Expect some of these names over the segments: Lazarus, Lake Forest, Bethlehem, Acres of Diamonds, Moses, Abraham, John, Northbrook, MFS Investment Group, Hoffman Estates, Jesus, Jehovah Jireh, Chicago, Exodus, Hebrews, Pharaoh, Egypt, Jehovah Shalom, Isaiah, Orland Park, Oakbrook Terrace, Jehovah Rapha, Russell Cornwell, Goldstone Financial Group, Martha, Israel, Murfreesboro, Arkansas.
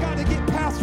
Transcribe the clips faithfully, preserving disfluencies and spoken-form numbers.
got to get past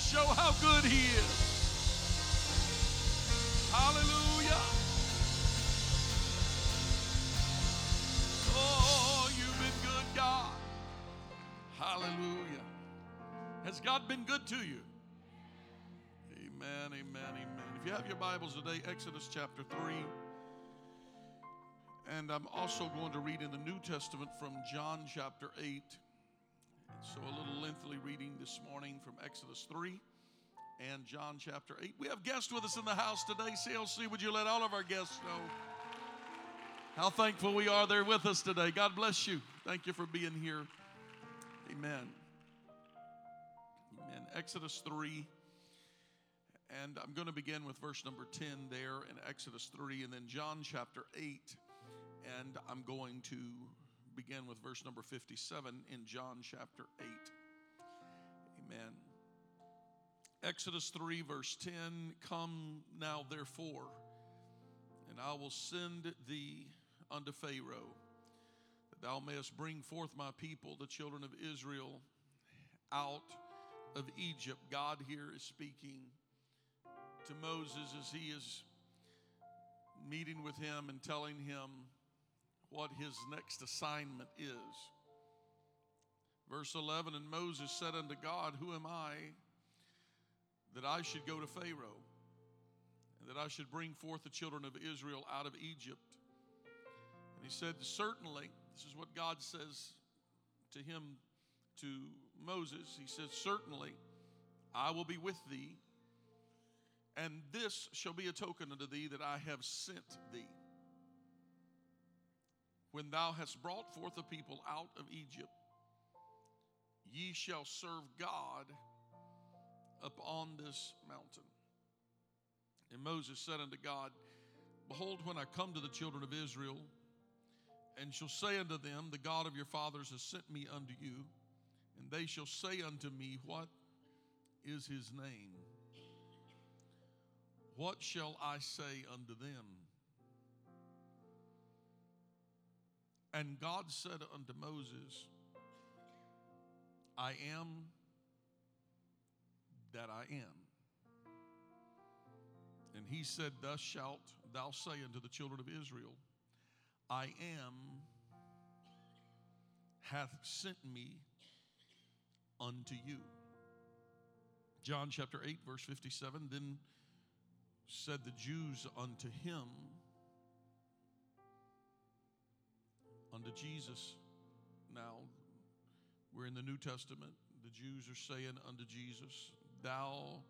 Show how good he is. Hallelujah. Oh, you've been good, God. Hallelujah. Has God been good to you? Amen, amen, amen. If you have your Bibles today, Exodus chapter three. And I'm also going to read in the New Testament from John chapter eight. So a little lengthy reading this morning from Exodus three and John chapter eight. We have guests with us in the house today. C L C, would you let all of our guests know how thankful we are they're with us today. God bless you. Thank you for being here. Amen. Amen. Exodus three. And I'm going to begin with verse number ten there in Exodus three. And then John chapter eight. And I'm going to begin with verse number fifty-seven in John chapter eight. Amen. Exodus three, verse ten. Come now, therefore, and I will send thee unto Pharaoh, that thou mayest bring forth my people, the children of Israel, out of Egypt. God here is speaking to Moses as he is meeting with him and telling him what his next assignment is. Verse eleven, and Moses said unto God, who am I that I should go to Pharaoh, and that I should bring forth the children of Israel out of Egypt? And he said, certainly, this is what God says to him, to Moses. He says, certainly, I will be with thee, and this shall be a token unto thee that I have sent thee. When thou hast brought forth the people out of Egypt, ye shall serve God upon this mountain. And Moses said unto God, behold, when I come to the children of Israel, and shall say unto them, the God of your fathers has sent me unto you, and they shall say unto me, what is his name? What shall I say unto them? And God said unto Moses, I am that I am. And he said, thus shalt thou say unto the children of Israel, I am hath sent me unto you. John chapter eight, verse fifty-seven, then said the Jews unto him, unto Jesus. Now, we're in the New Testament. The Jews are saying unto Jesus, thou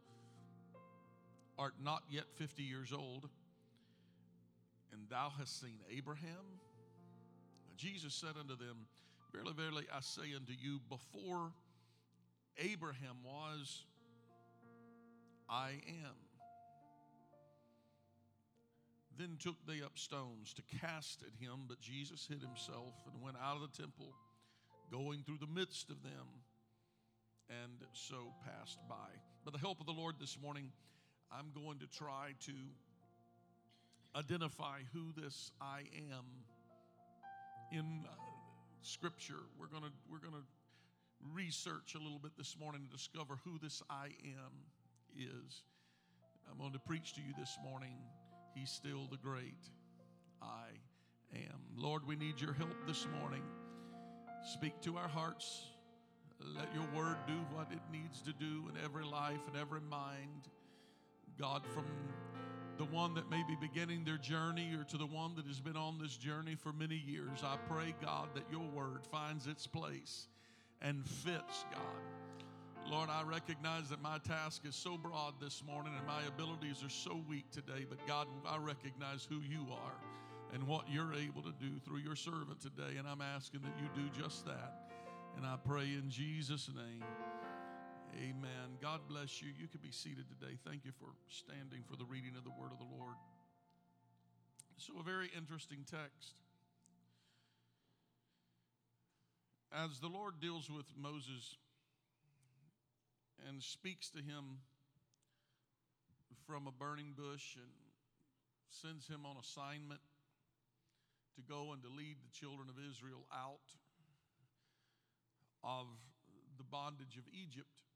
art not yet fifty years old, and thou hast seen Abraham. Now, Jesus said unto them, verily, verily, I say unto you, before Abraham was, I am. Then took they up stones to cast at him, but Jesus hid himself and went out of the temple, going through the midst of them, and so passed by. By the help of the Lord this morning, I'm going to try to identify who this I am in Scripture. We're going to we're going to research a little bit this morning to discover who this I am is. I'm going to preach to you this morning. He's still the great I am. Lord, we need your help this morning. Speak to our hearts. Let your word do what it needs to do in every life and every mind. God, from the one that may be beginning their journey or to the one that has been on this journey for many years, I pray, God, that your word finds its place and fits, God. Lord, I recognize that my task is so broad this morning and my abilities are so weak today, but God, I recognize who you are and what you're able to do through your servant today, and I'm asking that you do just that. And I pray in Jesus' name, amen. God bless you. You can be seated today. Thank you for standing for the reading of the word of the Lord. So a very interesting text. As the Lord deals with Moses and speaks to him from a burning bush and sends him on assignment to go and to lead the children of Israel out of the bondage of Egypt,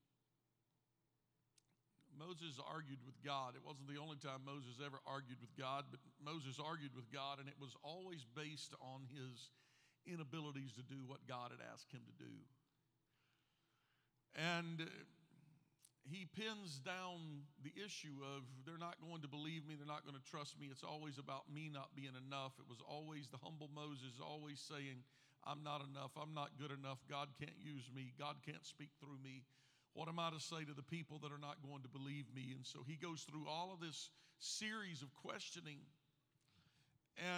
Moses argued with God. It wasn't the only time Moses ever argued with God, but Moses argued with God, and it was always based on his inabilities to do what God had asked him to do. And he pins down the issue of they're not going to believe me, they're not going to trust me. It's always about me not being enough. It was always the humble Moses always saying, I'm not enough. I'm not good enough. God can't use me. God can't speak through me. What am I to say to the people that are not going to believe me? And so he goes through all of this series of questioning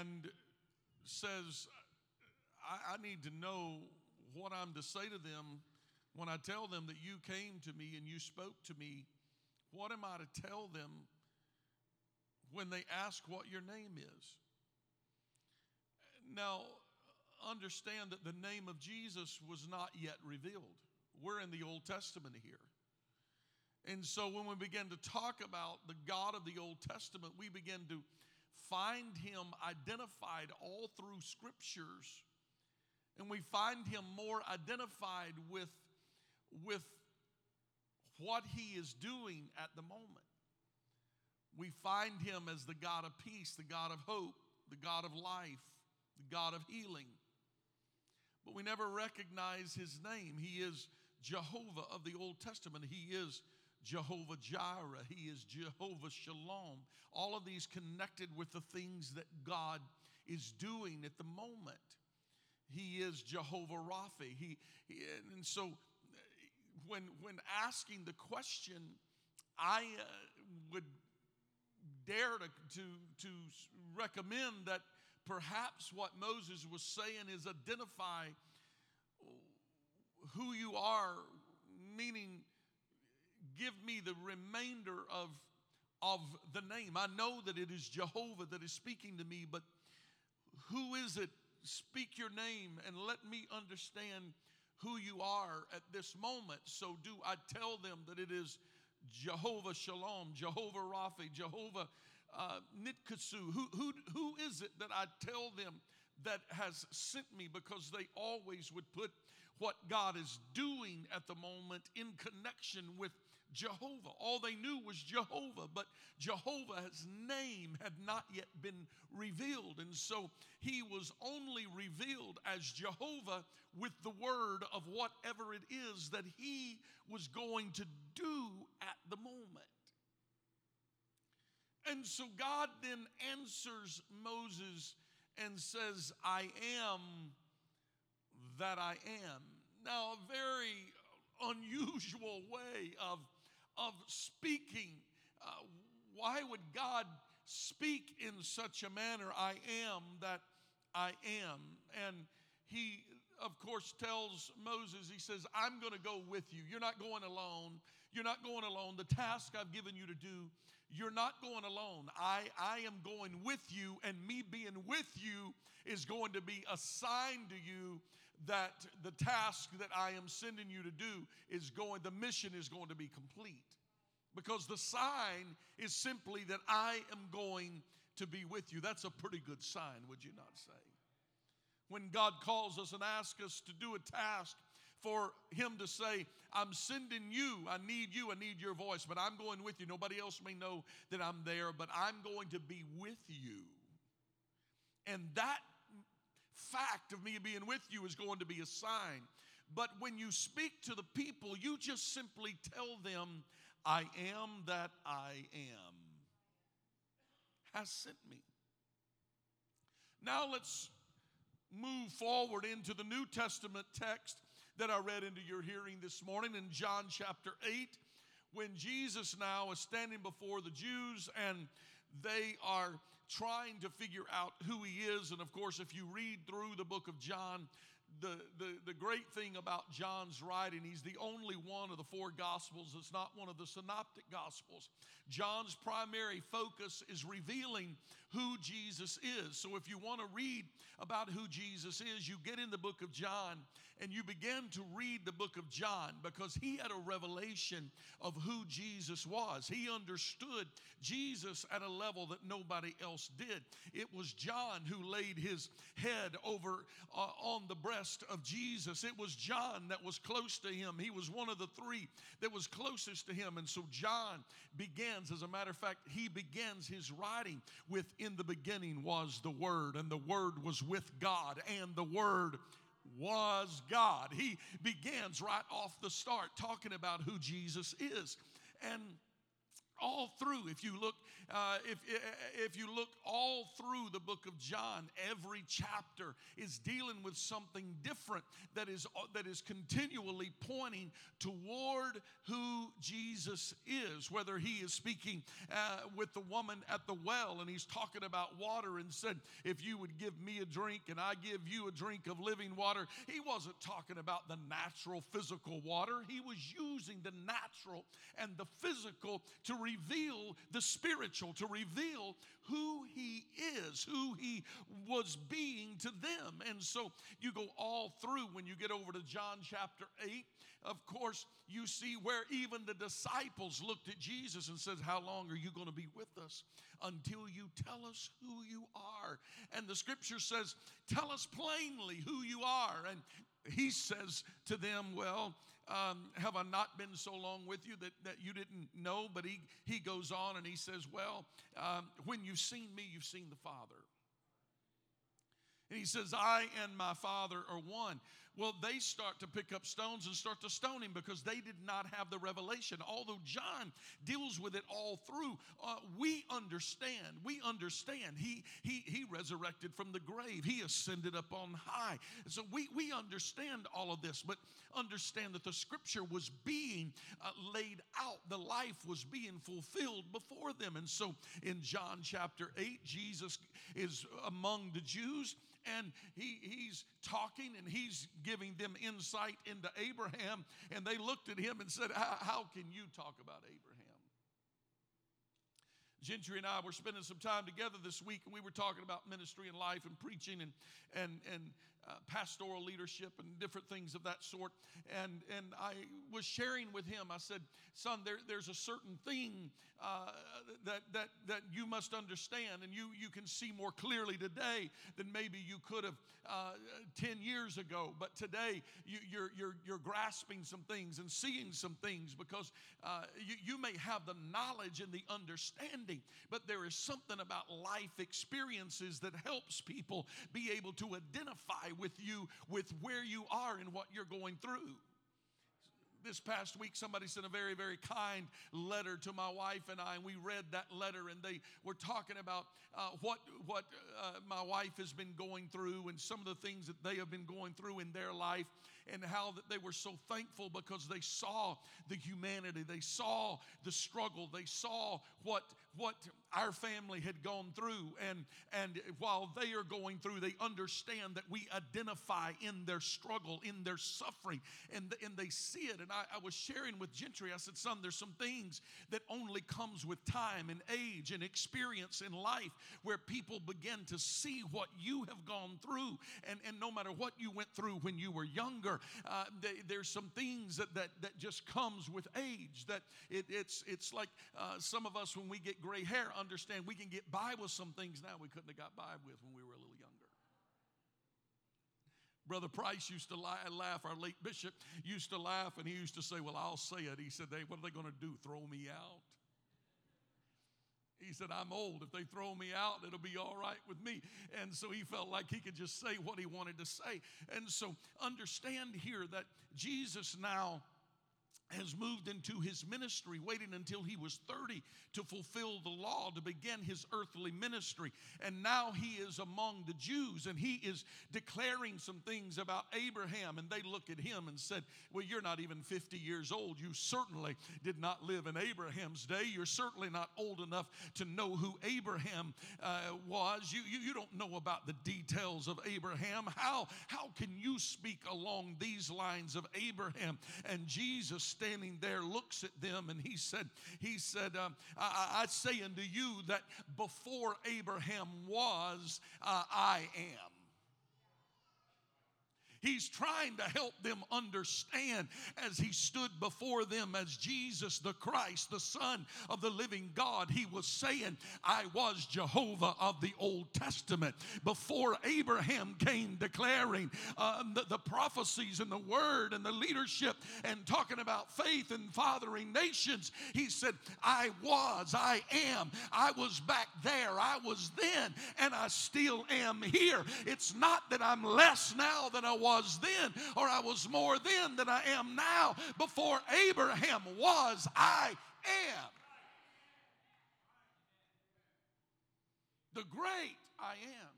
and says, I, I need to know what I'm to say to them when I tell them that you came to me and you spoke to me. What am I to tell them when they ask what your name is? Now, understand that the name of Jesus was not yet revealed. We're in the Old Testament here. And so when we begin to talk about the God of the Old Testament, we begin to find him identified all through scriptures. And we find him more identified with, with what he is doing at the moment. We find him as the God of peace, the God of hope, the God of life, the God of healing. But we never recognize his name. He is Jehovah of the Old Testament. He is Jehovah Jireh. He is Jehovah Shalom. All of these connected with the things that God is doing at the moment. He is Jehovah Rapha. He, he and so when when asking the question, I uh, would dare to, to, to recommend that perhaps what Moses was saying is identify who you are, meaning give me the remainder of, of the name. I know that it is Jehovah that is speaking to me, but who is it? Speak your name and let me understand who you are at this moment. So do I tell them that it is Jehovah Shalom, Jehovah Rapha, Jehovah Uh, Nitkatsu, who, who, who is it that I tell them that has sent me? Because they always would put what God is doing at the moment in connection with Jehovah. All they knew was Jehovah, but Jehovah's name had not yet been revealed. And so he was only revealed as Jehovah with the word of whatever it is that he was going to do at the moment. And so God then answers Moses and says, I am that I am. Now, a very unusual way of, of speaking. Uh, why would God speak in such a manner? I am that I am. And he, of course, tells Moses, he says, I'm going to go with you. You're not going alone. You're not going alone. The task I've given you to do, you're not going alone. I, I am going with you, and me being with you is going to be a sign to you that the task that I am sending you to do is going, the mission is going to be complete. Because the sign is simply that I am going to be with you. That's a pretty good sign, would you not say? When God calls us and asks us to do a task, for him to say, I'm sending you, I need you, I need your voice, but I'm going with you. Nobody else may know that I'm there, but I'm going to be with you. And that fact of me being with you is going to be a sign. But when you speak to the people, you just simply tell them, I am that I am has sent me. Now let's move forward into the New Testament text that I read into your hearing this morning in John chapter eight, when Jesus now is standing before the Jews and they are trying to figure out who he is. And of course, if you read through the book of John, the, the, the great thing about John's writing, he's the only one of the four gospels that's not one of the synoptic gospels. John's primary focus is revealing who Jesus is. So if you want to read about who Jesus is, you get in the book of John and you begin to read the book of John, because he had a revelation of who Jesus was. He understood Jesus at a level that nobody else did. It was John who laid his head over uh, on the breast of Jesus. It was John that was close to him. He was one of the three that was closest to him. And so John begins, as a matter of fact, he begins his writing with, in the beginning was the Word, and the Word was with God, and the Word was God. He begins right off the start talking about who Jesus is. And all through, if you look, uh, if if you look all through the book of John, every chapter is dealing with something different that is that is continually pointing toward who Jesus is. Whether he is speaking uh, with the woman at the well, and he's talking about water, and said, "If you would give me a drink, and I give you a drink of living water," he wasn't talking about the natural, physical water. He was using the natural and the physical to reach reveal the spiritual, to reveal who he is, who he was being to them. And so you go all through. When you get over to John chapter eight, of course, you see where even the disciples looked at Jesus and said, how long are you going to be with us until you tell us who you are? And the scripture says, tell us plainly who you are. And he says to them, well, um, have I not been so long with you that, that you didn't know? But he, he goes on and he says, well, um, when you've seen me, you've seen the Father. And he says, I and my Father are one. Well, they start to pick up stones and start to stone him because they did not have the revelation. Although John deals with it all through, uh, we understand. We understand. He, he, he resurrected from the grave. He ascended up on high. And so we, we understand all of this, but understand that the scripture was being uh, laid out. The life was being fulfilled before them. And so in John chapter eight, Jesus is among the Jews. And he, he's talking and he's giving them insight into Abraham. And they looked at him and said, how can you talk about Abraham? Gentry and I were spending some time together this week, and we were talking about ministry and life and preaching and and and uh, pastoral leadership and different things of that sort. And and I was sharing with him. I said, "Son, there, there's a certain thing uh, that that that you must understand, and you you can see more clearly today than maybe you could have uh, ten years ago. But today you, you're you're you're grasping some things and seeing some things because uh, you you may have the knowledge and the understanding." But there is something about life experiences that helps people be able to identify with you, with where you are and what you're going through. This past week, somebody sent a very, very kind letter to my wife and I, and we read that letter, and they were talking about uh, what, what uh, my wife has been going through and some of the things that they have been going through in their life, and how that they were so thankful because they saw the humanity, they saw the struggle, they saw what, what our family had gone through, and, and while they are going through, they understand that we identify in their struggle, in their suffering, and, and they see it. And I, I was sharing with Gentry, I said, son, there's some things that only comes with time and age and experience in life where people begin to see what you have gone through. And, and no matter what you went through when you were younger, uh, they, there's some things that, that, that just comes with age. That it, it's, it's like uh, some of us, when we get gray hair, understand we can get by with some things now we couldn't have got by with when we were a little younger. Brother Price used to lie, laugh, our late bishop used to laugh, and he used to say, well, I'll say it. He said, hey, what are they going to do, throw me out? He said, I'm old. If they throw me out, it'll be all right with me. And so he felt like he could just say what he wanted to say. And so understand here that Jesus now has moved into his ministry, waiting until he was thirty to fulfill the law, to begin his earthly ministry. And now he is among the Jews, and he is declaring some things about Abraham, and they look at him and said, well, you're not even fifty years old. You certainly did not live in Abraham's day. You're certainly not old enough to know who Abraham uh, was. You, you, you don't know about the details of Abraham. How, how can you speak along these lines of Abraham? And Jesus standing there looks at them, and he said, he said, um, I, I say unto you that before Abraham was, uh, I am. He's trying to help them understand as he stood before them as Jesus the Christ, the Son of the living God. He was saying, I was Jehovah of the Old Testament. Before Abraham came, declaring uh, the, the prophecies and the word and the leadership and talking about faith and fathering nations, he said, I was, I am. I was back there. I was then, and I still am here. It's not that I'm less now than I was. was then, or I was more then than I am now. Before Abraham was, I am. The great I am.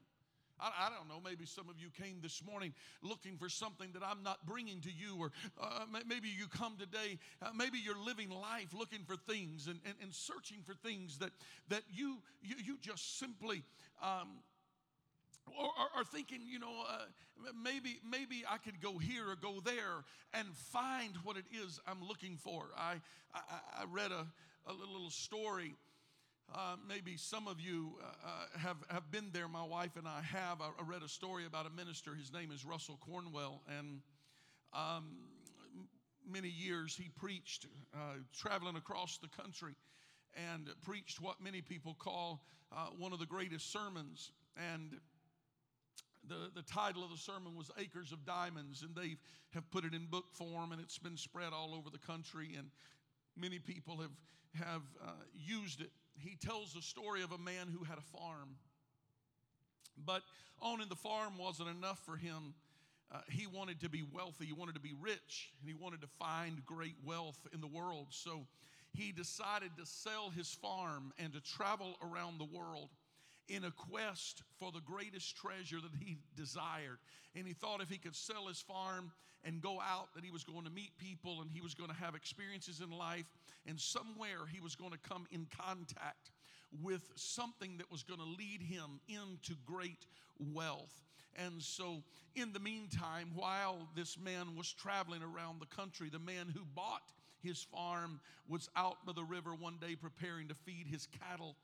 I don't know, maybe some of you came this morning looking for something that I'm not bringing to you, or uh, maybe you come today, uh, maybe you're living life looking for things and, and, and searching for things that, that you, you, you just simply um, Or, or, or thinking, you know, uh, maybe maybe I could go here or go there and find what it is I'm looking for. I I, I read a, a little story. Uh, maybe some of you uh, have, have been there. My wife and I have. I read a story about a minister. His name is Russell Cornwell. And um, many years he preached, uh, traveling across the country, and preached what many people call uh, one of the greatest sermons. And The, the title of the sermon was Acres of Diamonds, and they have put it in book form, and it's been spread all over the country, and many people have, have uh, used it. He tells the story of a man who had a farm, but owning the farm wasn't enough for him. Uh, he wanted to be wealthy. He wanted to be rich, and he wanted to find great wealth in the world. So he decided to sell his farm and to travel around the world in a quest for the greatest treasure that he desired. And he thought if he could sell his farm and go out, that he was going to meet people, and he was going to have experiences in life, and somewhere he was going to come in contact with something that was going to lead him into great wealth. And so in the meantime, while this man was traveling around the country, the man who bought his farm was out by the river one day preparing to feed his cattle.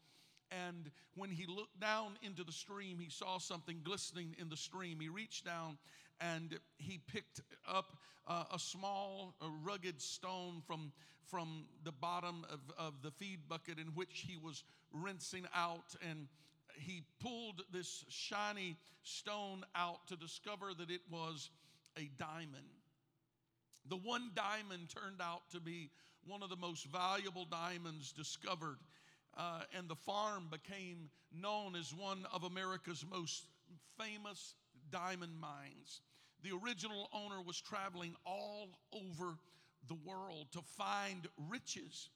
And when he looked down into the stream, he saw something glistening in the stream. He reached down and he picked up uh, a small, a rugged stone from, from the bottom of, of the feed bucket in which he was rinsing out. And he pulled this shiny stone out to discover that it was a diamond. The one diamond turned out to be one of the most valuable diamonds discovered. Uh, and the farm became known as one of America's most famous diamond mines. The original owner was traveling all over the world to find riches,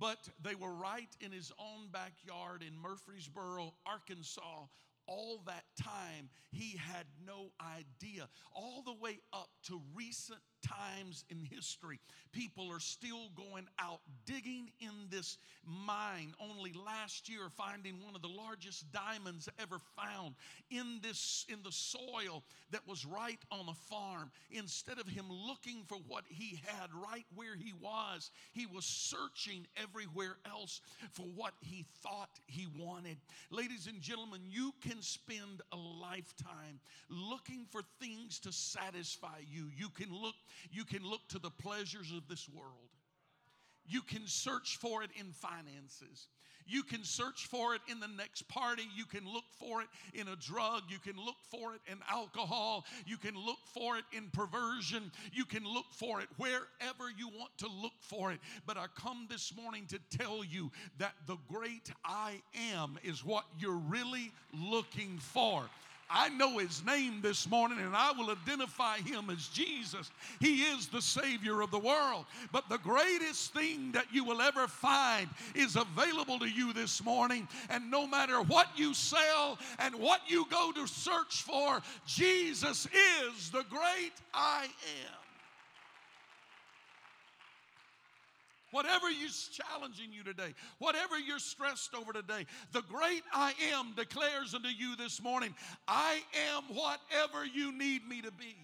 but they were right in his own backyard in Murfreesboro, Arkansas. All that time, he had no idea. All the way up to recent times in history, people are still going out digging in this mine. Only last year, finding one of the largest diamonds ever found in this in the soil that was right on the farm. Instead of him looking for what he had right where he was, he was searching everywhere else for what he thought he wanted. Ladies and gentlemen, you can spend a lifetime looking for things to satisfy you. You can look You can look to the pleasures of this world. You can search for it in finances. You can search for it in the next party. You can look for it in a drug. You can look for it in alcohol. You can look for it in perversion. You can look for it wherever you want to look for it. But I come this morning to tell you that the great I am is what you're really looking for. I know his name this morning, and I will identify him as Jesus. He is the Savior of the world. But the greatest thing that you will ever find is available to you this morning. And no matter what you sell and what you go to search for, Jesus is the great I am. Whatever is challenging you today, whatever you're stressed over today, the great I am declares unto you this morning, I am whatever you need me to be.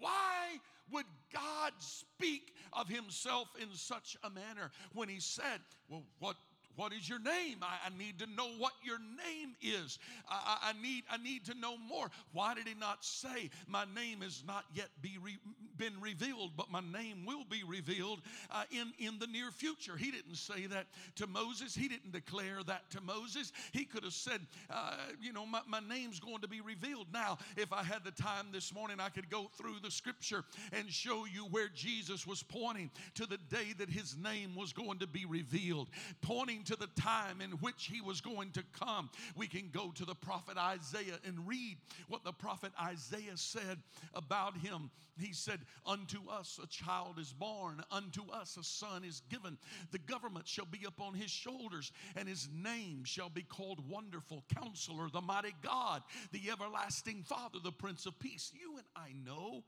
Why would God speak of himself in such a manner when he said, well, what? What is your name? I, I need to know what your name is. I, I, need, I need to know more. Why did he not say, my name has not yet be re, been revealed, but my name will be revealed uh, in, in the near future? He didn't say that to Moses. He didn't declare that to Moses. He could have said, uh, you know, my, my name's going to be revealed. Now, if I had the time this morning, I could go through the scripture and show you where Jesus was pointing to the day that his name was going to be revealed, pointing to the time in which he was going to come. We can go to the prophet Isaiah and read what the prophet Isaiah said about him. He said, unto us a child is born, unto us a son is given. The government shall be upon his shoulders, and his name shall be called Wonderful Counselor, the Mighty God, the Everlasting Father, the Prince of Peace. You and I know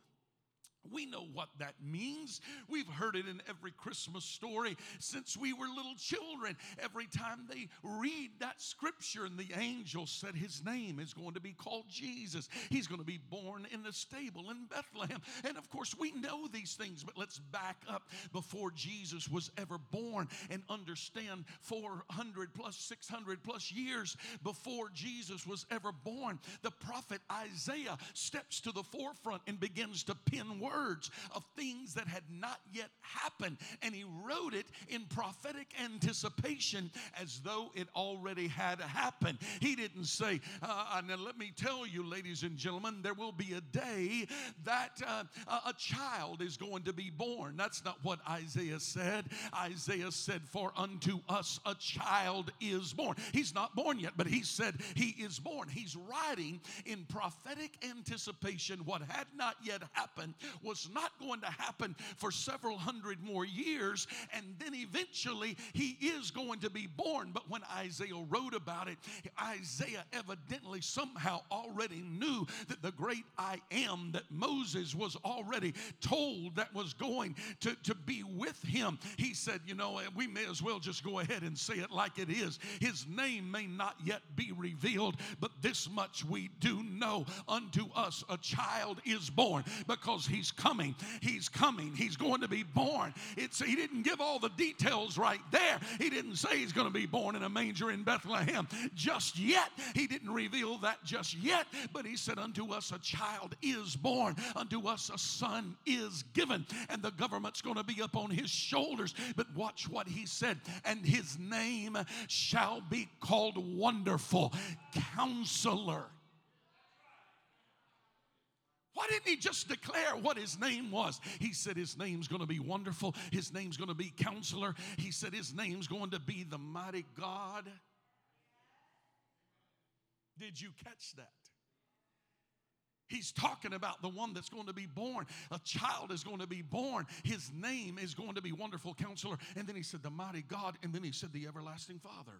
We know what that means. We've heard it in every Christmas story since we were little children. Every time they read that scripture, and the angel said his name is going to be called Jesus. He's going to be born in the stable in Bethlehem. And of course, we know these things, but let's back up before Jesus was ever born and understand four hundred plus, six hundred plus years before Jesus was ever born. The prophet Isaiah steps to the forefront and begins to pin words. Words of things that had not yet happened, and he wrote it in prophetic anticipation as though it already had happened. He didn't say, uh, now let me tell you, ladies and gentlemen, there will be a day that uh, a child is going to be born. That's not what Isaiah said. Isaiah said, for unto us a child is born. He's not born yet, but he said he is born. He's writing in prophetic anticipation what had not yet happened was not going to happen for several hundred more years, and then eventually he is going to be born. But when Isaiah wrote about it, Isaiah evidently somehow already knew that the great I am that Moses was already told that was going to, to be with him. He said, you know, we may as well just go ahead and say it like it is. His name may not yet be revealed, but this much we do know, unto us a child is born, because he He's coming. He's coming. He's going to be born. It's, he didn't give all the details right there. He didn't say he's going to be born in a manger in Bethlehem just yet. He didn't reveal that just yet. But he said, unto us a child is born. Unto us a son is given. And the government's going to be upon his shoulders. But watch what he said. And his name shall be called Wonderful Counselor. Why didn't he just declare what his name was? He said his name's going to be Wonderful. His name's going to be Counselor. He said his name's going to be the Mighty God. Did you catch that? He's talking about the one that's going to be born. A child is going to be born. His name is going to be Wonderful Counselor. And then he said the Mighty God. And then he said the Everlasting Father.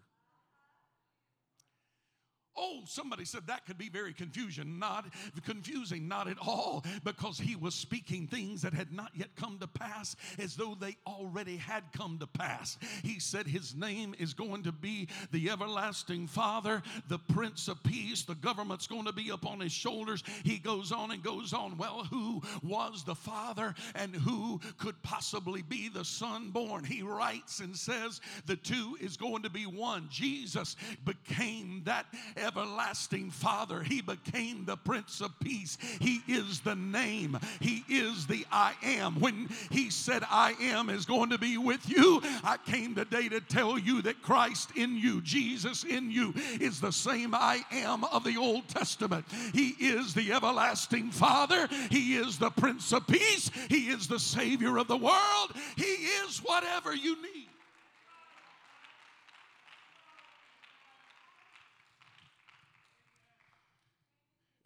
Oh, somebody said that could be very confusion. Not confusing, not at all, because he was speaking things that had not yet come to pass as though they already had come to pass. He said his name is going to be the Everlasting Father, the Prince of Peace. The government's going to be upon his shoulders. He goes on and goes on. Well, who was the Father and who could possibly be the Son born? He writes and says the two is going to be one. Jesus became that Everlasting everlasting Father. He became the Prince of Peace. He is the name. He is the I am. When he said, I am is going to be with you, I came today to tell you that Christ in you, Jesus in you, is the same I am of the Old Testament. He is the everlasting Father. He is the Prince of Peace. He is the Savior of the world. He is whatever you need.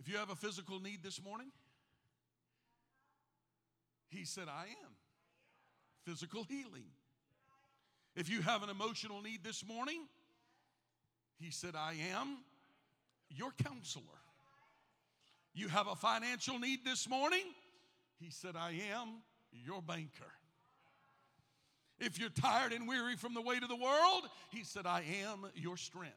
If you have a physical need this morning, he said, I am. Physical healing. If you have an emotional need this morning, he said, I am your counselor. You have a financial need this morning, he said, I am your banker. If you're tired and weary from the weight of the world, he said, I am your strength.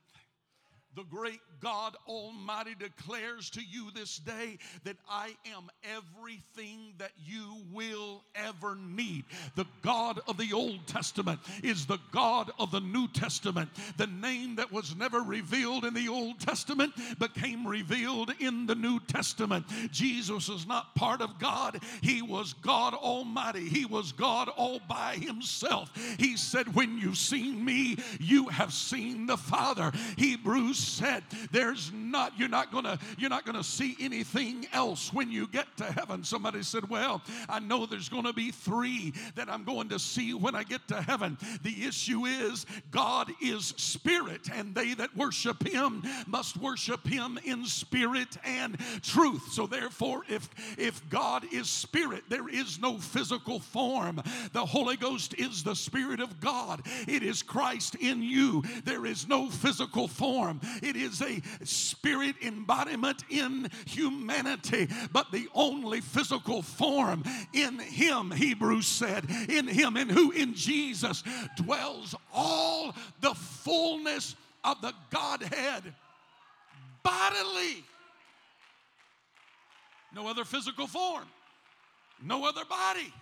The great God Almighty declares to you this day that I am everything that you will ever need. The God of the Old Testament is the God of the New Testament. The name that was never revealed in the Old Testament became revealed in the New Testament. Jesus is not part of God. He was God Almighty. He was God all by himself. He said, when you've seen me, you have seen the Father. Hebrews said, there's not, you're not gonna, you're not gonna see anything else when you get to heaven. Somebody said, well, I know there's gonna be three that I'm going to see when I get to heaven. The issue is God is spirit, and they that worship him must worship him in spirit and truth. So therefore, if if God is spirit, there is no physical form. The Holy Ghost is the Spirit of God. It is Christ in you. There is no physical form. It is a spirit embodiment in humanity, but the only physical form in him, Hebrews said, in him and who in Jesus dwells all the fullness of the Godhead bodily. No other physical form, no other body.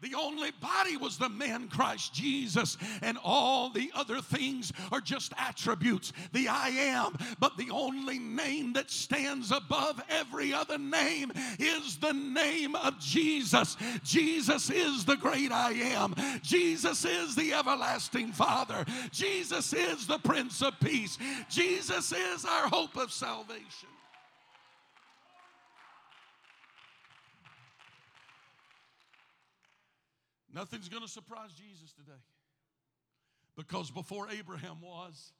The only body was the man Christ Jesus, and all the other things are just attributes. The I am, but the only name that stands above every other name is the name of Jesus. Jesus is the great I am. Jesus is the everlasting Father. Jesus is the Prince of Peace. Jesus is our hope of salvation. Nothing's going to surprise Jesus today, because before Abraham was,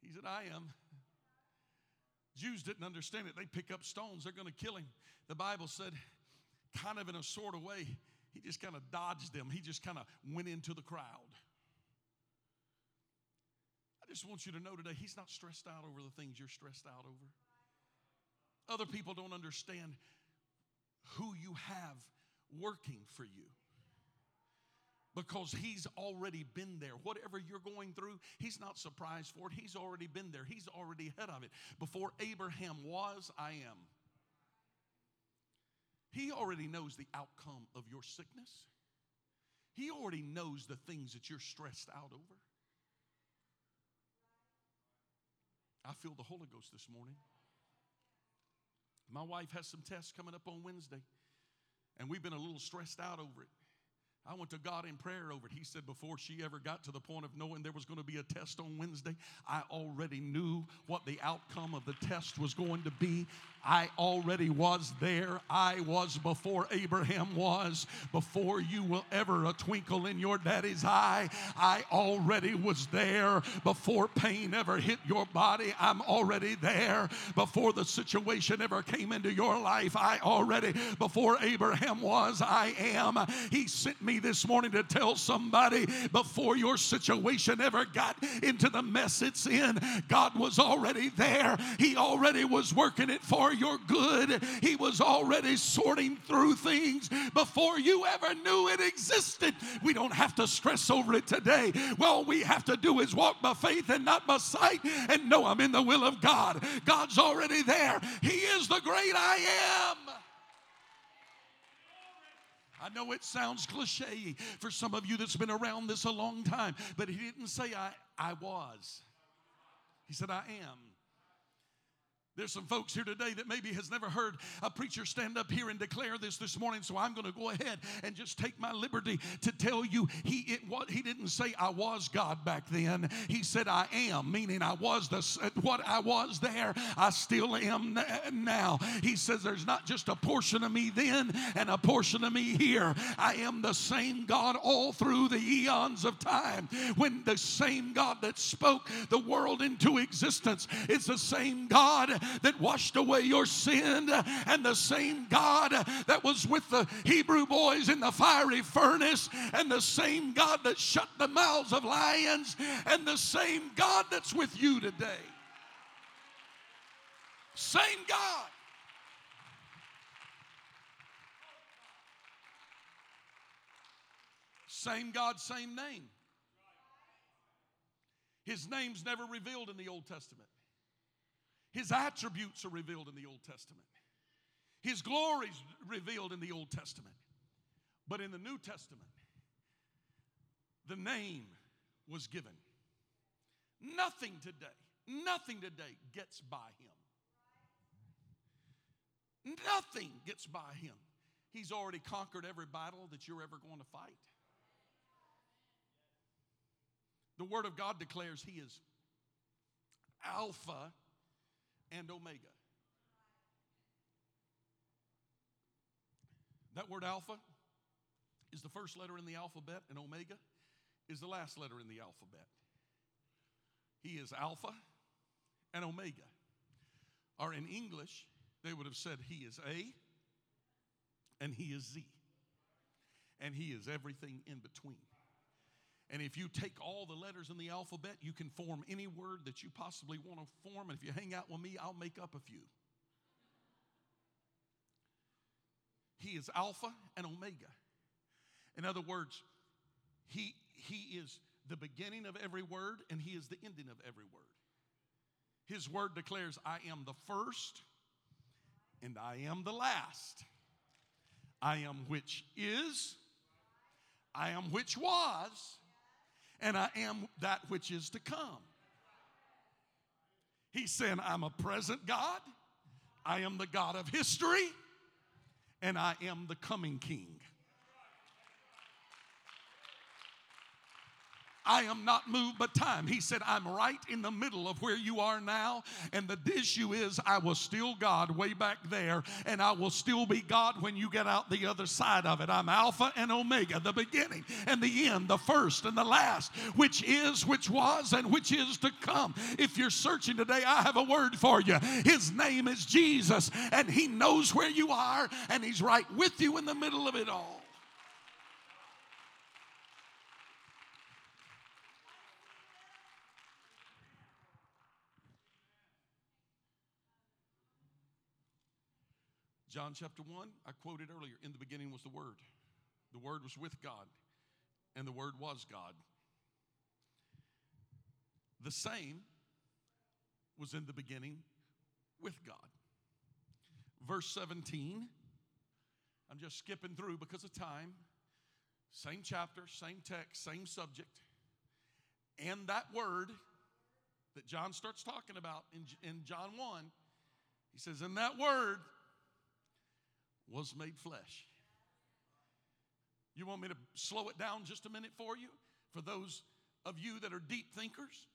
he said, I am. Jews didn't understand it. They pick up stones. They're going to kill him. The Bible said, kind of in a sort of way, he just kind of dodged them. He just kind of went into the crowd. I just want you to know today, he's not stressed out over the things you're stressed out over. Other people don't understand who you have working for you, because he's already been there. Whatever you're going through, he's not surprised for it. He's already been there. He's already ahead of it. Before Abraham was, I am. He already knows the outcome of your sickness. He already knows the things that you're stressed out over. I feel the Holy Ghost this morning. My wife has some tests coming up on Wednesday, and we've been a little stressed out over it. I went to God in prayer over it. He said, before she ever got to the point of knowing there was going to be a test on Wednesday, I already knew what the outcome of the test was going to be. I already was there. I was before Abraham was. Before you will ever a twinkle in your daddy's eye, I already was there. Before pain ever hit your body, I'm already there. Before the situation ever came into your life, I already, before Abraham was, I am. He sent me this morning to tell somebody, before your situation ever got into the mess it's in, God was already there. He already was working it for your good. He was already sorting through things before you ever knew it existed. We don't have to stress over it today. All we have to do is walk by faith and not by sight, and know I'm in the will of God. God's already there. He is the great I am. I know it sounds cliche for some of you that's been around this a long time, but he didn't say I, I was. He said, I am. There's some folks here today that maybe has never heard a preacher stand up here and declare this this morning, so I'm going to go ahead and just take my liberty to tell you he it, what he didn't say I was God back then. He said I am, meaning I was the what I was there, I still am now. He says there's not just a portion of me then and a portion of me here. I am the same God all through the eons of time. When the same God that spoke the world into existence is the same God that washed away your sin, and the same God that was with the Hebrew boys in the fiery furnace, and the same God that shut the mouths of lions, and the same God that's with you today. Same God. Same God, same name. His name's never revealed in the Old Testament. His attributes are revealed in the Old Testament. His glory is revealed in the Old Testament. But in the New Testament, the name was given. Nothing today, nothing today gets by him. Nothing gets by him. He's already conquered every battle that you're ever going to fight. The Word of God declares he is Alpha and Omega. That word Alpha is the first letter in the alphabet, and Omega is the last letter in the alphabet. He is Alpha and Omega. Or in English, they would have said he is A and he is Z. And he is everything in between. And if you take all the letters in the alphabet, you can form any word that you possibly want to form. And if you hang out with me, I'll make up a few. He is Alpha and Omega. In other words, he, he is the beginning of every word, and he is the ending of every word. His word declares, I am the first, and I am the last. I am which is, I am which was, and I am that which is to come. He's saying, I'm a present God. I am the God of history. And I am the coming King. I am not moved by time. He said, I'm right in the middle of where you are now. And the issue is, I was still God way back there. And I will still be God when you get out the other side of it. I'm Alpha and Omega, the beginning and the end, the first and the last, which is, which was, and which is to come. If you're searching today, I have a word for you. His name is Jesus, and he knows where you are, and he's right with you in the middle of it all. John chapter one, I quoted earlier, in the beginning was the Word. The Word was with God, and the Word was God. The same was in the beginning with God. Verse seventeen, I'm just skipping through because of time. Same chapter, same text, same subject. And that Word that John starts talking about in, in John one, he says, in that Word was made flesh. You want me to slow it down just a minute for you? For those of you that are deep thinkers?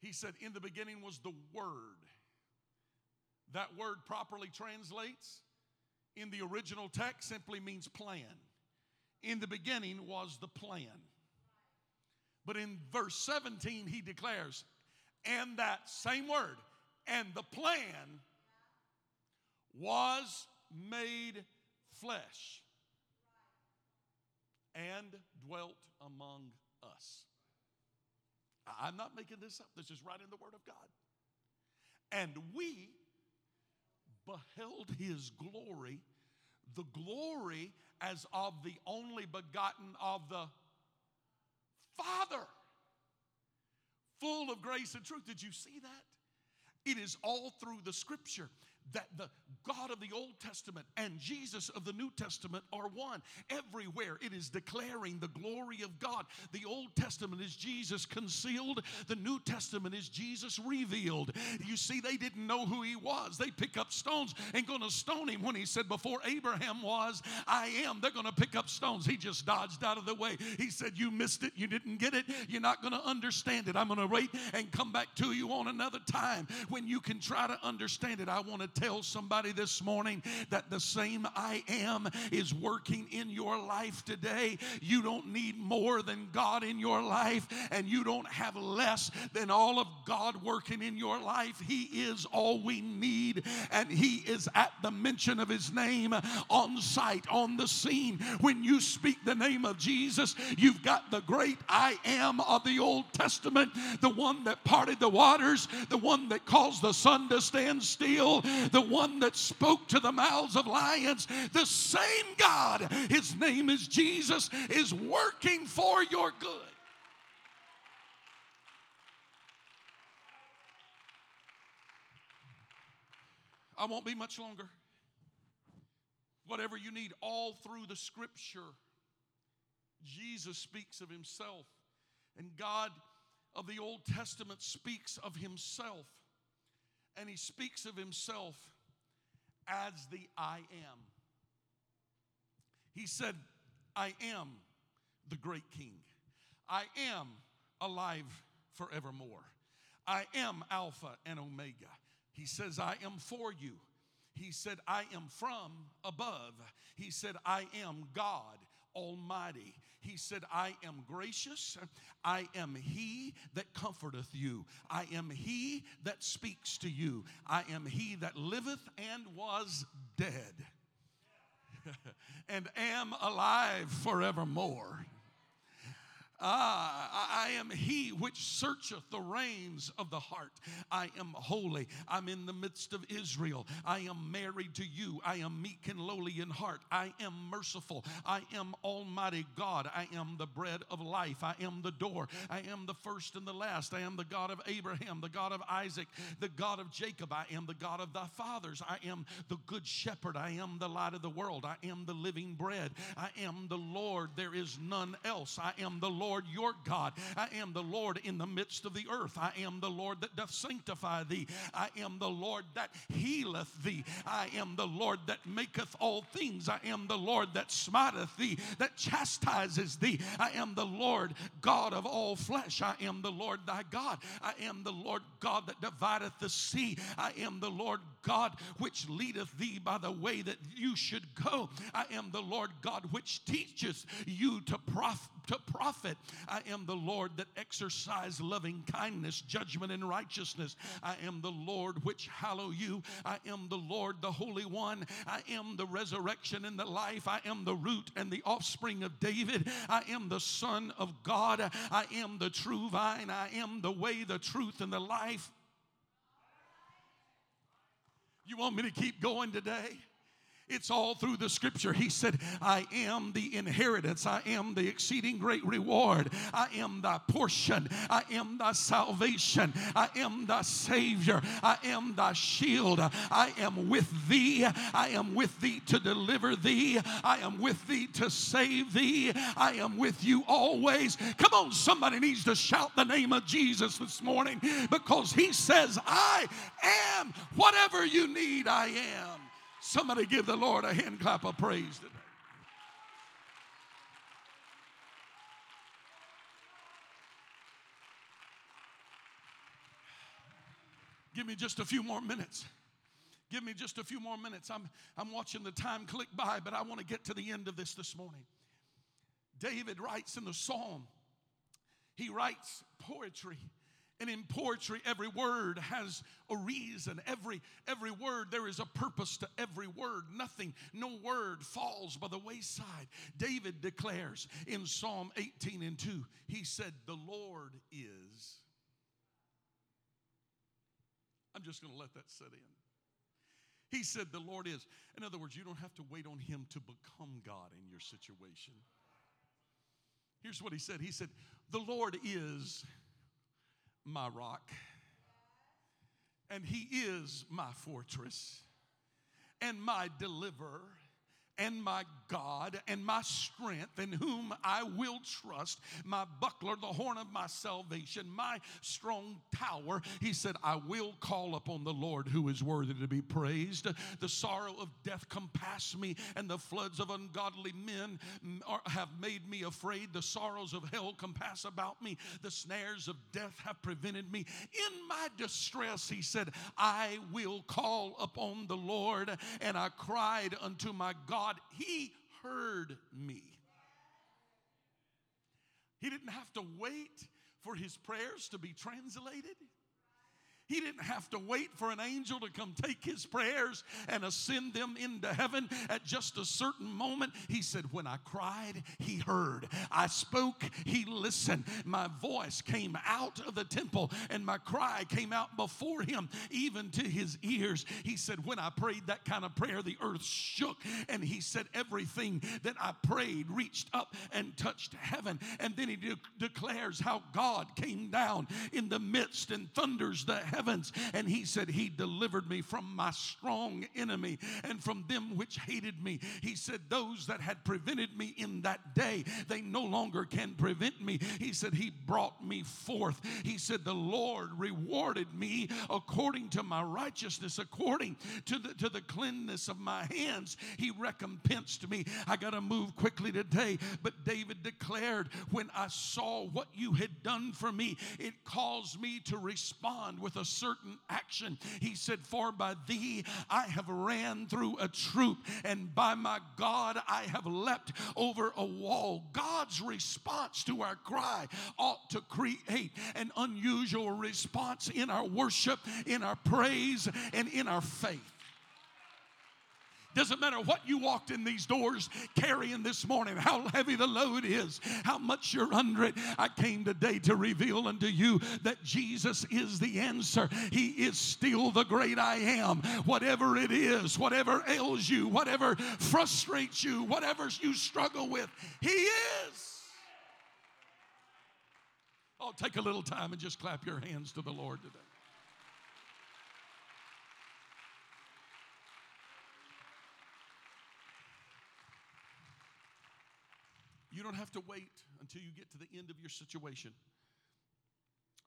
He said, in the beginning was the Word. That word properly translates in the original text simply means plan. In the beginning was the plan. But in verse seventeen he declares, and that same Word and the plan was made flesh and dwelt among us. I'm not making this up. This is right in the Word of God. And we beheld his glory, the glory as of the only begotten of the Father, full of grace and truth. Did you see that? It is all through the Scripture. that the God of the Old Testament and Jesus of the New Testament are one. Everywhere it is declaring the glory of God. The Old Testament is Jesus concealed. The New Testament is Jesus revealed. You see, they didn't know who he was. They pick up stones and going to stone him when he said, before Abraham was, I am. They're going to pick up stones. He just dodged out of the way. He said, you missed it. You didn't get it. You're not going to understand it. I'm going to wait and come back to you on another time when you can try to understand it. I want to tell somebody this morning that the same I am is working in your life today. You don't need more than God in your life, and you don't have less than all of God working in your life. He is all we need, and he is at the mention of his name on site, on the scene. When you speak the name of Jesus, you've got the great I am of the Old Testament, the one that parted the waters, the one that caused the sun to stand still, the one that spoke to the mouths of lions. The same God, his name is Jesus, is working for your good. I won't be much longer. Whatever you need, all through the scripture, Jesus speaks of himself, and God of the Old Testament speaks of himself, and he speaks of himself as the I am. He said, I am the great king. I am alive forevermore. I am Alpha and Omega. He says, I am for you. He said, I am from above. He said, I am God Almighty. He said, I am gracious. I am he that comforteth you. I am he that speaks to you. I am he that liveth and was dead and am alive forevermore. Ah, I am he which searcheth the reins of the heart. I am holy. I'm in the midst of Israel. I am married to you. I am meek and lowly in heart. I am merciful. I am Almighty God. I am the bread of life. I am the door. I am the first and the last. I am the God of Abraham, the God of Isaac, the God of Jacob. I am the God of thy fathers. I am the good shepherd. I am the light of the world. I am the living bread. I am the Lord. There is none else. I am the Lord. Lord your God. I am the Lord in the midst of the earth. I am the Lord that doth sanctify thee. I am the Lord that healeth thee. I am the Lord that maketh all things. I am the Lord that smiteth thee, that chastises thee. I am the Lord God of all flesh. I am the Lord thy God. I am the Lord God that divideth the sea. I am the Lord God which leadeth thee by the way that you should go. I am the Lord God which teacheth you to prof- to profit. I am the Lord that exercise loving kindness, judgment, and righteousness. I am the Lord which hallow you. I am the Lord, the Holy One. I am the resurrection and the life. I am the root and the offspring of David. I am the Son of God. I am the true vine. I am the way, the truth, and the life. You want me to keep going today? It's all through the scripture. He said, I am the inheritance. I am the exceeding great reward. I am thy portion. I am thy salvation. I am thy savior. I am thy shield. I am with thee. I am with thee to deliver thee. I am with thee to save thee. I am with you always. Come on, somebody needs to shout the name of Jesus this morning, because he says, I am whatever you need, I am. Somebody give the Lord a hand clap of praise today. Give me just a few more minutes. Give me just a few more minutes. I'm, I'm watching the time click by, but I want to get to the end of this this morning. David writes in the psalm. He writes poetry. And in poetry, every word has a reason. Every, every word, there is a purpose to every word. Nothing, no word falls by the wayside. David declares in Psalm eighteen and two, he said, the Lord is. I'm just going to let that set in. He said, the Lord is. In other words, you don't have to wait on him to become God in your situation. Here's what he said. He said, the Lord is my rock, and he is my fortress, and my deliverer, and my God, and my strength, in whom I will trust, my buckler, the horn of my salvation, my strong tower. He said, I will call upon the Lord who is worthy to be praised. The sorrow of death compassed me, and the floods of ungodly men have made me afraid. The sorrows of hell compass about me. The snares of death have prevented me. In my distress, he said, I will call upon the Lord, and I cried unto my God. He heard me. He didn't have to wait for his prayers to be translated. He didn't have to wait for an angel to come take his prayers and ascend them into heaven at just a certain moment. He said, when I cried, he heard. I spoke, he listened. My voice came out of the temple, and my cry came out before him, even to his ears. He said, when I prayed that kind of prayer, the earth shook. And he said, everything that I prayed reached up and touched heaven. And then he de- declares how God came down in the midst and thunders the heavens. Heavens. And he said, he delivered me from my strong enemy and from them which hated me. He said, those that had prevented me in that day, they no longer can prevent me. He said, he brought me forth. He said, the Lord rewarded me according to my righteousness, according to the, to the cleanness of my hands. He recompensed me. I got to move quickly today. But David declared, when I saw what you had done for me, it caused me to respond with a certain action. He said, for by thee I have ran through a troop, and by my God I have leapt over a wall. God's response to our cry ought to create an unusual response in our worship, in our praise, and in our faith. Doesn't matter what you walked in these doors carrying this morning, how heavy the load is, how much you're under it. I came today to reveal unto you that Jesus is the answer. He is still the great I am. Whatever it is, whatever ails you, whatever frustrates you, whatever you struggle with, he is. Oh, take a little time and just clap your hands to the Lord today. You don't have to wait until you get to the end of your situation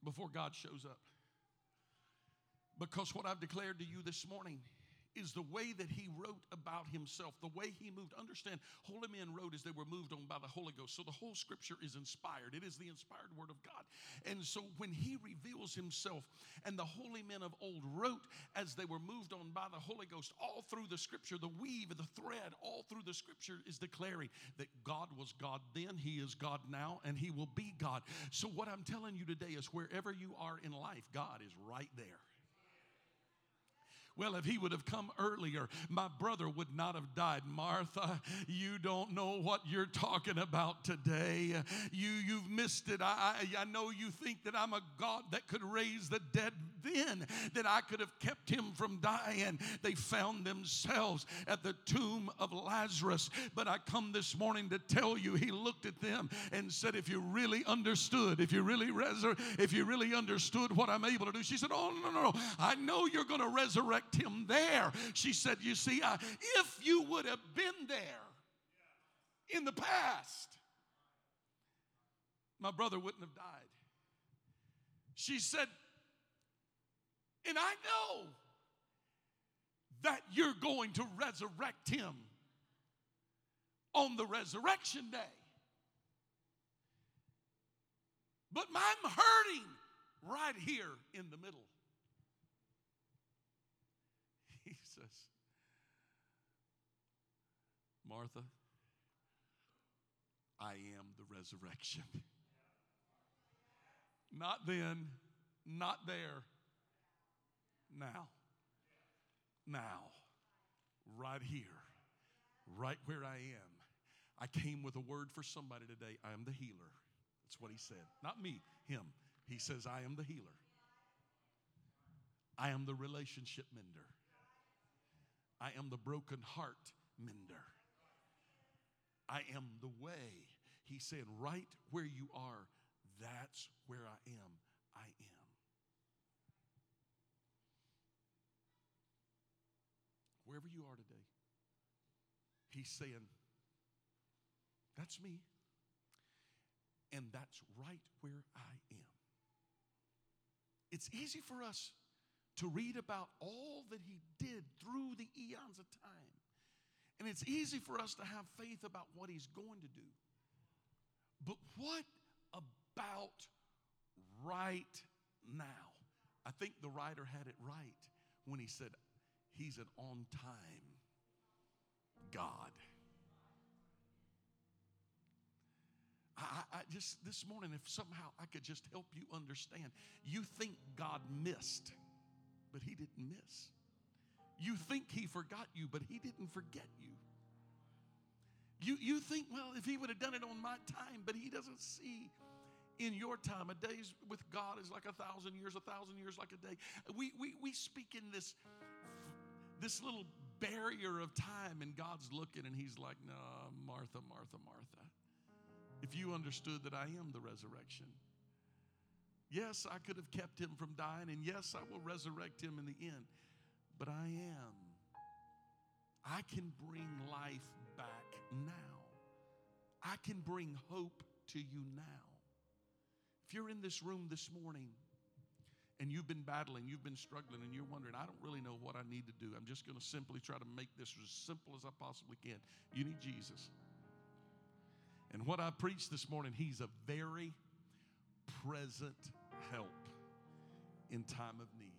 before God shows up. Because what I've declared to you this morning is the way that he wrote about himself, the way he moved. Understand, holy men wrote as they were moved on by the Holy Ghost. So the whole scripture is inspired. It is the inspired word of God. And so when he reveals himself, and the holy men of old wrote as they were moved on by the Holy Ghost, all through the scripture, the weave, the thread, all through the scripture is declaring that God was God then, he is God now, and he will be God. So what I'm telling you today is wherever you are in life, God is right there. Well, if he would have come earlier, my brother would not have died. Martha, you don't know what you're talking about today. You, you've missed it. I, I know you think that I'm a God that could raise the dead then, that I could have kept him from dying. They found themselves at the tomb of Lazarus. But I come this morning to tell you, he looked at them and said, if you really understood, if you really resur- if you really understood what I'm able to do. She said, oh, no, no, no. I know you're going to resurrect him there. She said, you see, I, if you would have been there in the past, my brother wouldn't have died. She said, and I know that you're going to resurrect him on the resurrection day. But I'm hurting right here in the middle. Martha, I am the resurrection. Not then, not there, now. Now, right here, right where I am. I came with a word for somebody today. I am the healer. That's what he said. Not me, him. He says, I am the healer. I am the relationship mender. I am the broken heart mender. I am the way. He's saying, right where you are, that's where I am. I am. wherever you are today, he's saying, that's me, and that's right where I am. It's easy for us to read about all that he did through the eons of time, and it's easy for us to have faith about what he's going to do. But what about right now? I think the writer had it right when he said he's an on-time God. I, I just, this morning, if somehow I could just help you understand, you think God missed, but he didn't miss. You think he forgot you, but he didn't forget you. You, you think, well, if he would have done it on my time, but he doesn't see in your time. A day with God is like a thousand years, a thousand years like a day. We, we, we speak in this, this little barrier of time, and God's looking, and he's like, no, Martha, Martha, Martha. If you understood that I am the resurrection, yes, I could have kept him from dying, and yes, I will resurrect him in the end, but I am. I can bring life back now. I can bring hope to you now. If you're in this room this morning and you've been battling, you've been struggling, and you're wondering, I don't really know what I need to do. I'm just going to simply try to make this as simple as I possibly can. You need Jesus. And what I preached this morning, he's a very present help in time of need.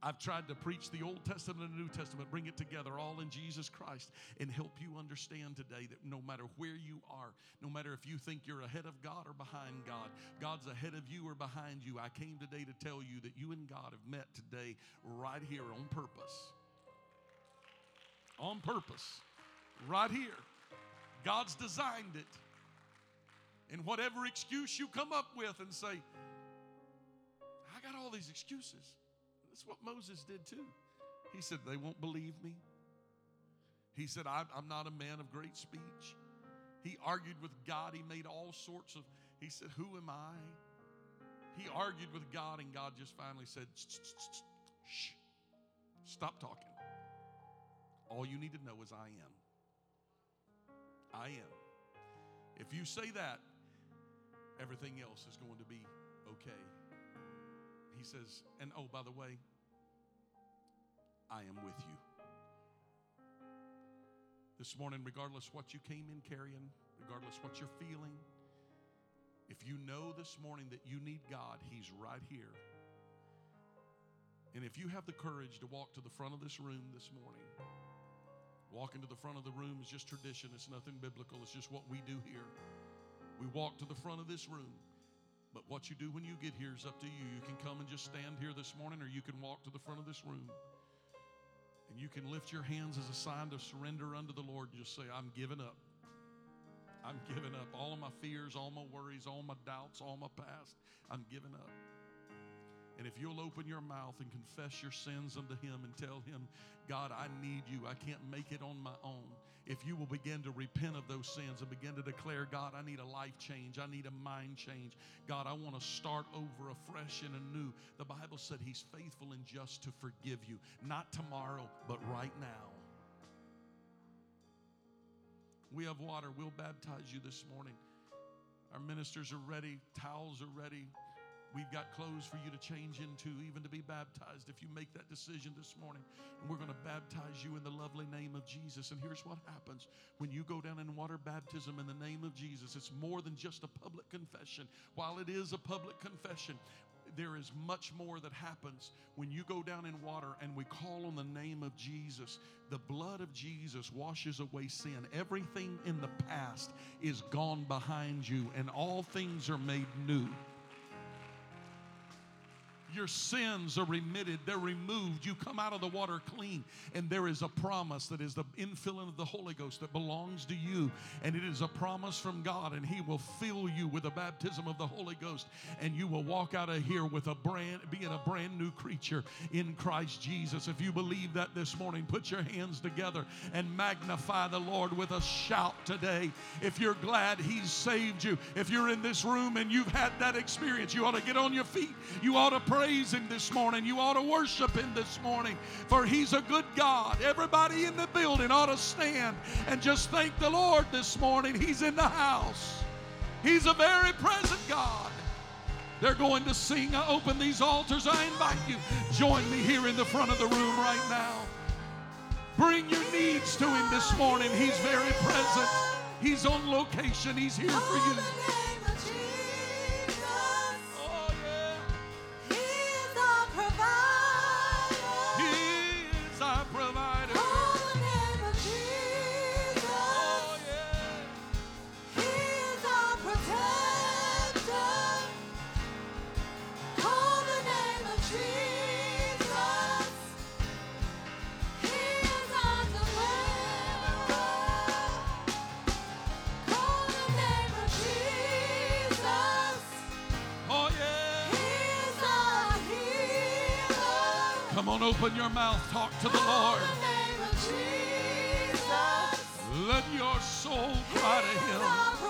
I've tried to preach the Old Testament and the New Testament, bring it together all in Jesus Christ, and help you understand today that no matter where you are, no matter if you think you're ahead of God or behind God, God's ahead of you or behind you. I came today to tell you that you and God have met today right here on purpose. On purpose. Right here. God's designed it. And whatever excuse you come up with and say, I got all these excuses. That's what Moses did too. He said, they won't believe me. He said, I'm, I'm not a man of great speech. He argued with God. He made all sorts of, he said, who am I? He argued with God, and God just finally said, shh, stop talking. All you need to know is I am. I am. If you say that, everything else is going to be okay. He says, and oh, by the way, I am with you. This morning, regardless what you came in carrying, regardless what you're feeling, if you know this morning that you need God, he's right here. And if you have the courage to walk to the front of this room this morning, walking to the front of the room is just tradition. It's nothing biblical. It's just what we do here. We walk to the front of this room. But what you do when you get here is up to you. You can come and just stand here this morning, or you can walk to the front of this room. And you can lift your hands as a sign of surrender unto the Lord and just say, I'm giving up. I'm giving up all of my fears, all my worries, all my doubts, all my past. I'm giving up. And if you'll open your mouth and confess your sins unto him and tell him, God, I need you. I can't make it on my own. If you will begin to repent of those sins and begin to declare, God, I need a life change. I need a mind change. God, I want to start over afresh and anew. The Bible said he's faithful and just to forgive you. Not tomorrow, but right now. We have water. We'll baptize you this morning. Our ministers are ready. Towels are ready. We've got clothes for you to change into, even to be baptized if you make that decision this morning. And we're going to baptize you in the lovely name of Jesus. And here's what happens when you go down in water baptism in the name of Jesus. It's more than just a public confession. While it is a public confession, there is much more that happens when you go down in water and we call on the name of Jesus. The blood of Jesus washes away sin. Everything in the past is gone behind you, and all things are made new. Your sins are remitted. They're removed. You come out of the water clean. And there is a promise that is the infilling of the Holy Ghost that belongs to you. And it is a promise from God. And he will fill you with a baptism of the Holy Ghost. And you will walk out of here with a brand, being a brand new creature in Christ Jesus. If you believe that this morning, put your hands together and magnify the Lord with a shout today. If you're glad he's saved you, if you're in this room and you've had that experience, you ought to get on your feet. You ought to pray. praise Him this morning. You ought to worship Him this morning, for He's a good God. Everybody in the building ought to stand and just thank the Lord this morning. He's in the house. He's a very present God. They're going to sing. I open these altars. I invite you. Join me here in the front of the room right now. Bring your needs to Him this morning. He's very present. He's on location. He's here for you. Oh, yeah. He is our provider. He is our provider. Oh, the name of Jesus. Oh, yeah. He is our protector. Oh, the name of Jesus. Come on, open your mouth, talk to the Lord. In the name of Jesus. Let your soul cry to Him.